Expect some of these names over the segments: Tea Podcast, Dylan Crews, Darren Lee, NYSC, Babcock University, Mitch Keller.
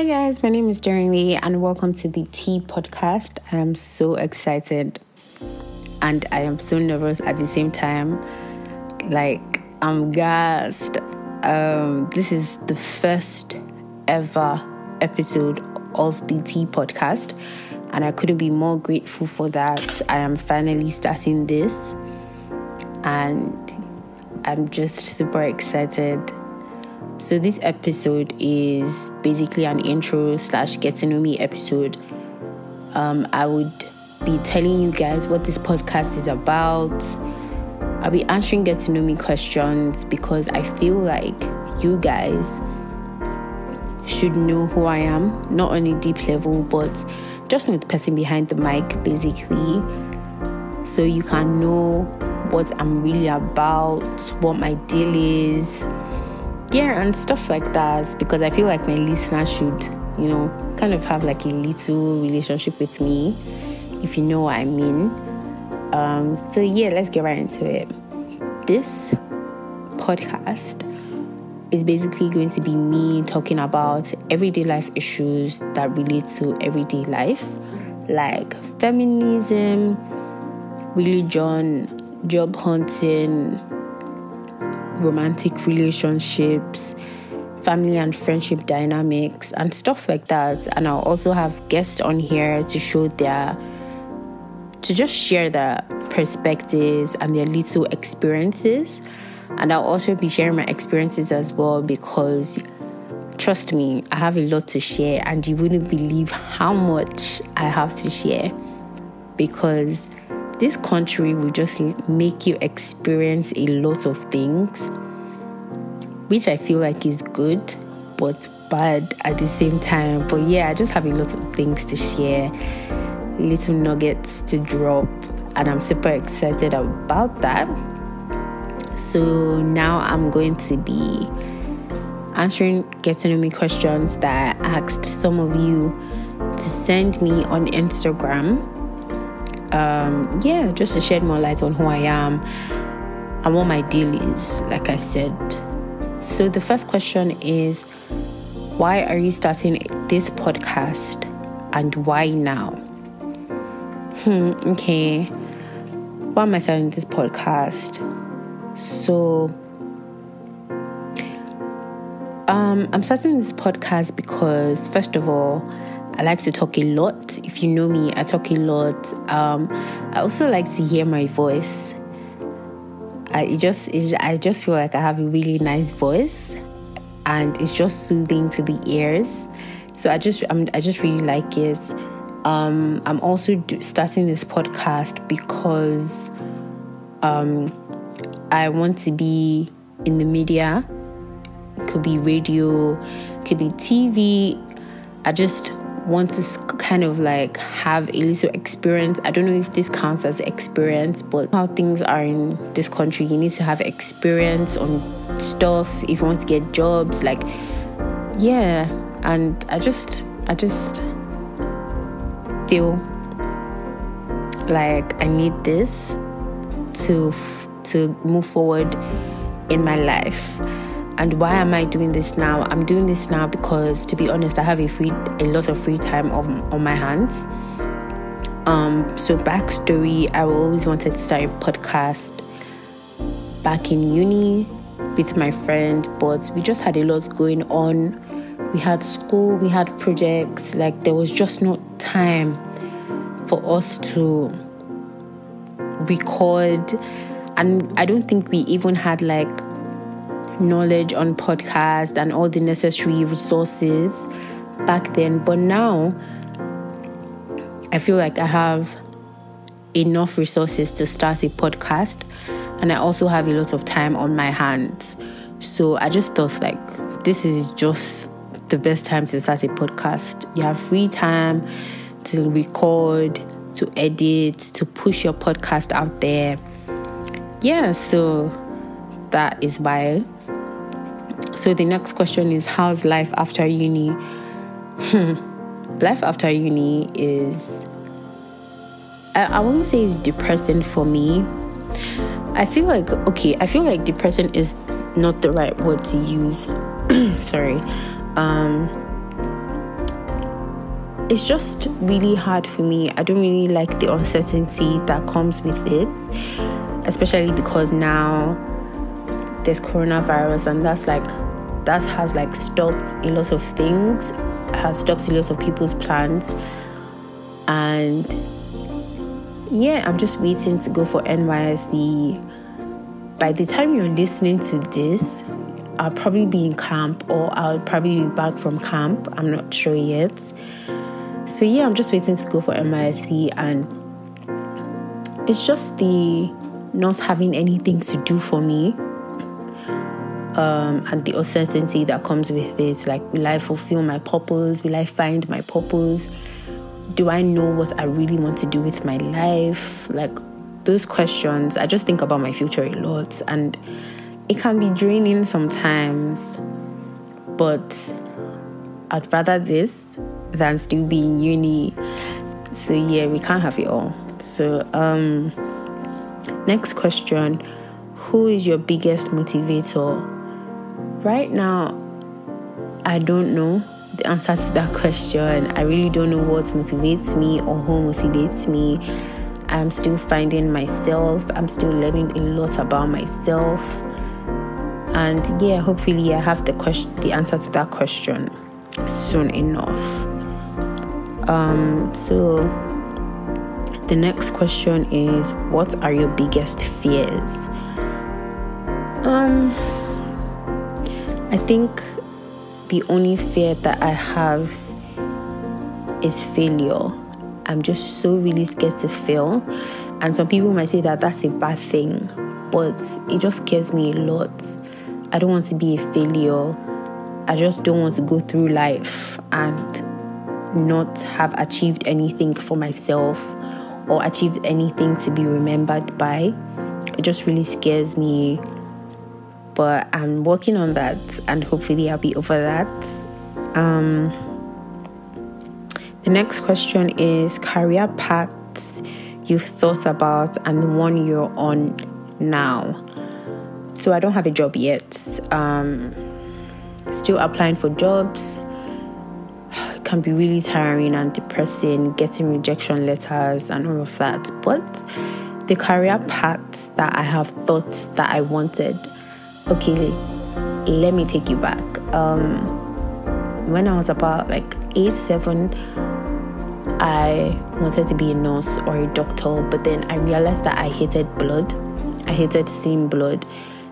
Hi guys, my name is Darren Lee and welcome to the Tea Podcast. I am so excited and I am so nervous at the same time. Like, I'm gassed. This is the first ever episode of the Tea Podcast and I couldn't be more grateful for that. I am finally starting this and I'm just super excited. So this episode is basically an intro / get to know me episode. I would be telling you guys what this podcast is about. I'll be answering get to know me questions because I feel like you guys should know who I am, not on a deep level, but just know the person behind the mic, basically. So you can know what I'm really about, what my deal is. Yeah, and stuff like that, because I feel like my listeners should, you know, kind of have like a little relationship with me, if you know what I mean. So yeah, let's get right into it. This podcast is basically going to be me talking about everyday life issues that relate to everyday life, like feminism, religion, job hunting, romantic relationships, family and friendship dynamics, and stuff like that. And I'll also have guests on here to just share their perspectives and their little experiences. And I'll also be sharing my experiences as well, because trust me, I have a lot to share and you wouldn't believe how much I have to share, because this country will just make you experience a lot of things, which I feel like is good, but bad at the same time. But yeah, I just have a lot of things to share, little nuggets to drop, and I'm super excited about that. So now I'm going to be answering get to know me questions that I asked some of you to send me on Instagram. Yeah, just to shed more light on who I am and what my deal is, like I said. So the first question is, why are you starting this podcast and why now? Okay, why am I starting this podcast? So I'm starting this podcast because, first of all, I like to talk a lot. If you know me, I talk a lot. I also like to hear my voice. I just feel like I have a really nice voice, and it's just soothing to the ears. So I just really like it. I'm also starting this podcast because I want to be in the media. It could be radio, it could be TV. I just want to kind of like have a little experience. I don't know if this counts as experience, but how things are in this country, you need to have experience on stuff if you want to get jobs, like, yeah. And I just feel like I need this to move forward in my life. And why am I doing this now? I'm doing this now because, to be honest, I have a lot of free time on my hands. So backstory, I always wanted to start a podcast back in uni with my friend, but we just had a lot going on. We had school, we had projects, like there was just no time for us to record. And I don't think we even had like knowledge on podcast and all the necessary resources back then, but now I feel like I have enough resources to start a podcast, and I also have a lot of time on my hands. So I just thought, like, this is just the best time to start a podcast. You have free time to record, to edit, to push your podcast out there. Yeah, so that is why. So the next question is, how's life after uni? Life after uni is, I wouldn't say it's depressing for me. I feel like depressing is not the right word to use. Sorry. It's just really hard for me. I don't really like the uncertainty that comes with it, especially because now there's coronavirus, and that has stopped a lot of things, has stopped a lot of people's plans. And yeah, I'm just waiting to go for NYSC. By the time you're listening to this, I'll probably be in camp, or I'll probably be back from camp. I'm not sure yet. So yeah, I'm just waiting to go for NYSC, and it's just the not having anything to do for me, and the uncertainty that comes with it. Like, will I fulfill my purpose? Will I find my purpose? Do I know what I really want to do with my life? Like, those questions, I just think about my future a lot, and it can be draining sometimes, but I'd rather this than still be in uni. So yeah, we can't have it all. So next question, who is your biggest motivator? Right now, I don't know the answer to that question. I really don't know what motivates me or who motivates me. I'm still finding myself. I'm still learning a lot about myself. And yeah, hopefully I have the answer to that question soon enough. So the next question is, what are your biggest fears? I think the only fear that I have is failure. I'm just so really scared to fail. And some people might say that that's a bad thing, but it just scares me a lot. I don't want to be a failure. I just don't want to go through life and not have achieved anything for myself or achieved anything to be remembered by. It just really scares me. But I'm working on that, and hopefully I'll be over that. The next question is career paths you've thought about and the one you're on now. So I don't have a job yet. Still applying for jobs. It can be really tiring and depressing, getting rejection letters and all of that. But the career paths that I have thought that I wanted, okay, let me take you back. When I was about 8, 7, I wanted to be a nurse or a doctor, but then I realized that I hated blood. I hated seeing blood.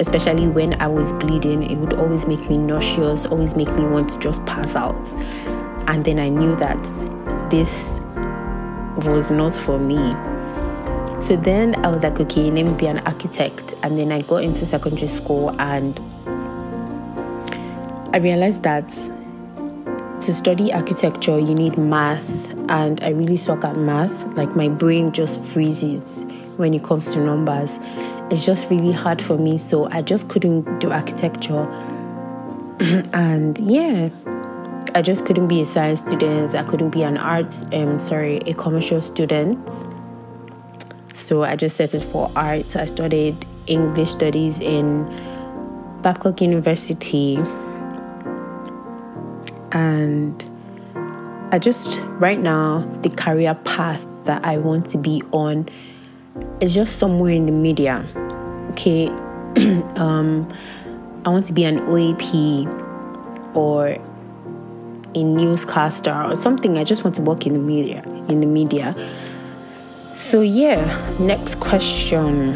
Especially when I was bleeding, it would always make me nauseous, always make me want to just pass out. And then I knew that this was not for me. So then I was like, okay, let me be an architect. And then I got into secondary school, and I realized that to study architecture, you need math. And I really suck at math. Like, my brain just freezes when it comes to numbers. It's just really hard for me, so I just couldn't do architecture. And yeah, I just couldn't be a science student. I couldn't be a commercial student. So I just settled for arts. I studied English studies in Babcock University. And right now, the career path that I want to be on, it's just somewhere in the media, okay? I want to be an OAP or a newscaster or something. I just want to work in the media. So yeah, next question.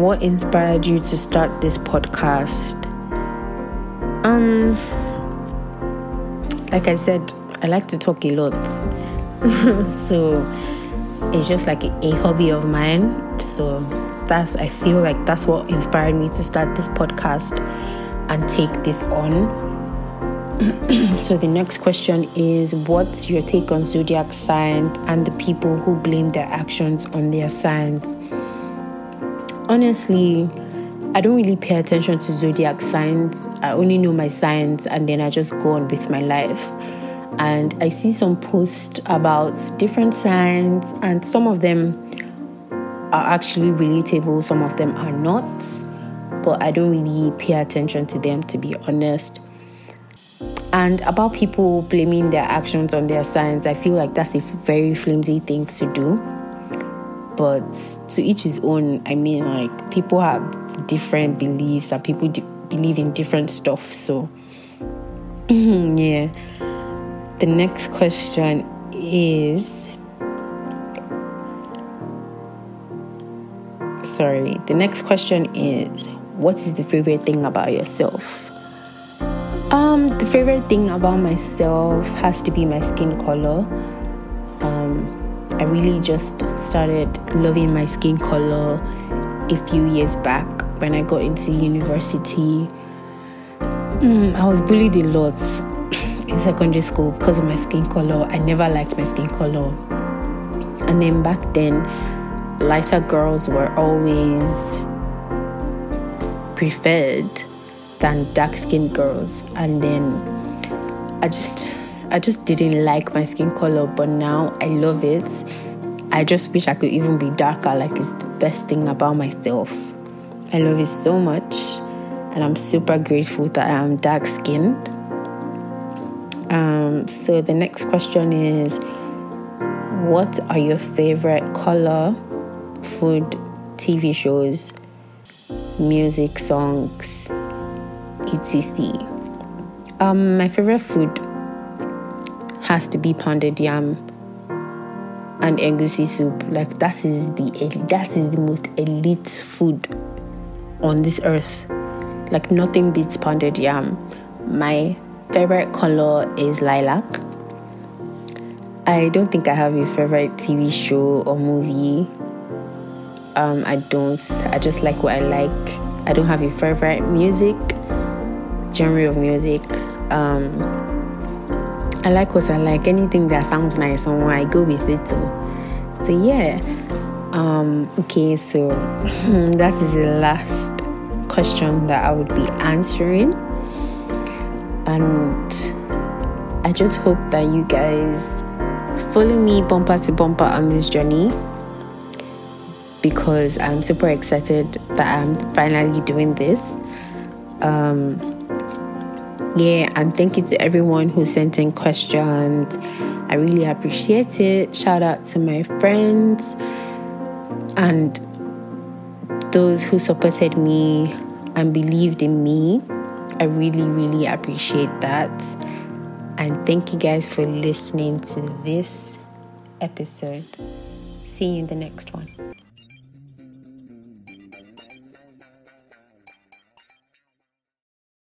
What inspired you to start this podcast? Like I said, I like to talk a lot. So it's just a hobby of mine. So I feel like that's what inspired me to start this podcast and take this on. So the next question is, what's your take on zodiac signs and the people who blame their actions on their signs? Honestly, I don't really pay attention to zodiac signs. I only know my signs, and then I just go on with my life. And I see some posts about different signs, and some of them are actually relatable, some of them are not, but I don't really pay attention to them, to be honest. And about people blaming their actions on their signs, I feel like that's a very flimsy thing to do. But to each his own. I mean, like, people have different beliefs and people believe in different stuff. So, yeah. The next question is... The next question is, what is the favorite thing about yourself? The favorite thing about myself has to be my skin color. I really just started loving my skin color a few years back when I got into university. I was bullied a lot in secondary school because of my skin color. I never liked my skin color. And then back then, lighter girls were always preferred than dark-skinned girls. And then I just didn't like my skin color, but now I love it. I just wish I could even be darker. Like, it's the best thing about myself. I love it so much, and I'm super grateful that I am dark-skinned. So the next question is, what are your favorite color, food, TV shows, music, songs, etc.? My favorite food has to be pounded yam and egusi soup. Like, that is the most elite food on this earth. Like, nothing beats pounded yam. My favorite color is lilac. I don't think I have a favorite TV show or movie. I don't. I just like what I like. I don't have a favorite music, genre of music. I like what I like. Anything that sounds nice, and I go with it too. So yeah. Okay, so that is the last question that I would be answering. And I just hope that you guys follow me bumper to bumper on this journey, because I'm super excited that I'm finally doing this. Yeah, and thank you to everyone who sent in questions. I really appreciate it. Shout out to my friends and those who supported me and believed in me. I really, really appreciate that. And thank you guys for listening to this episode. See you in the next one.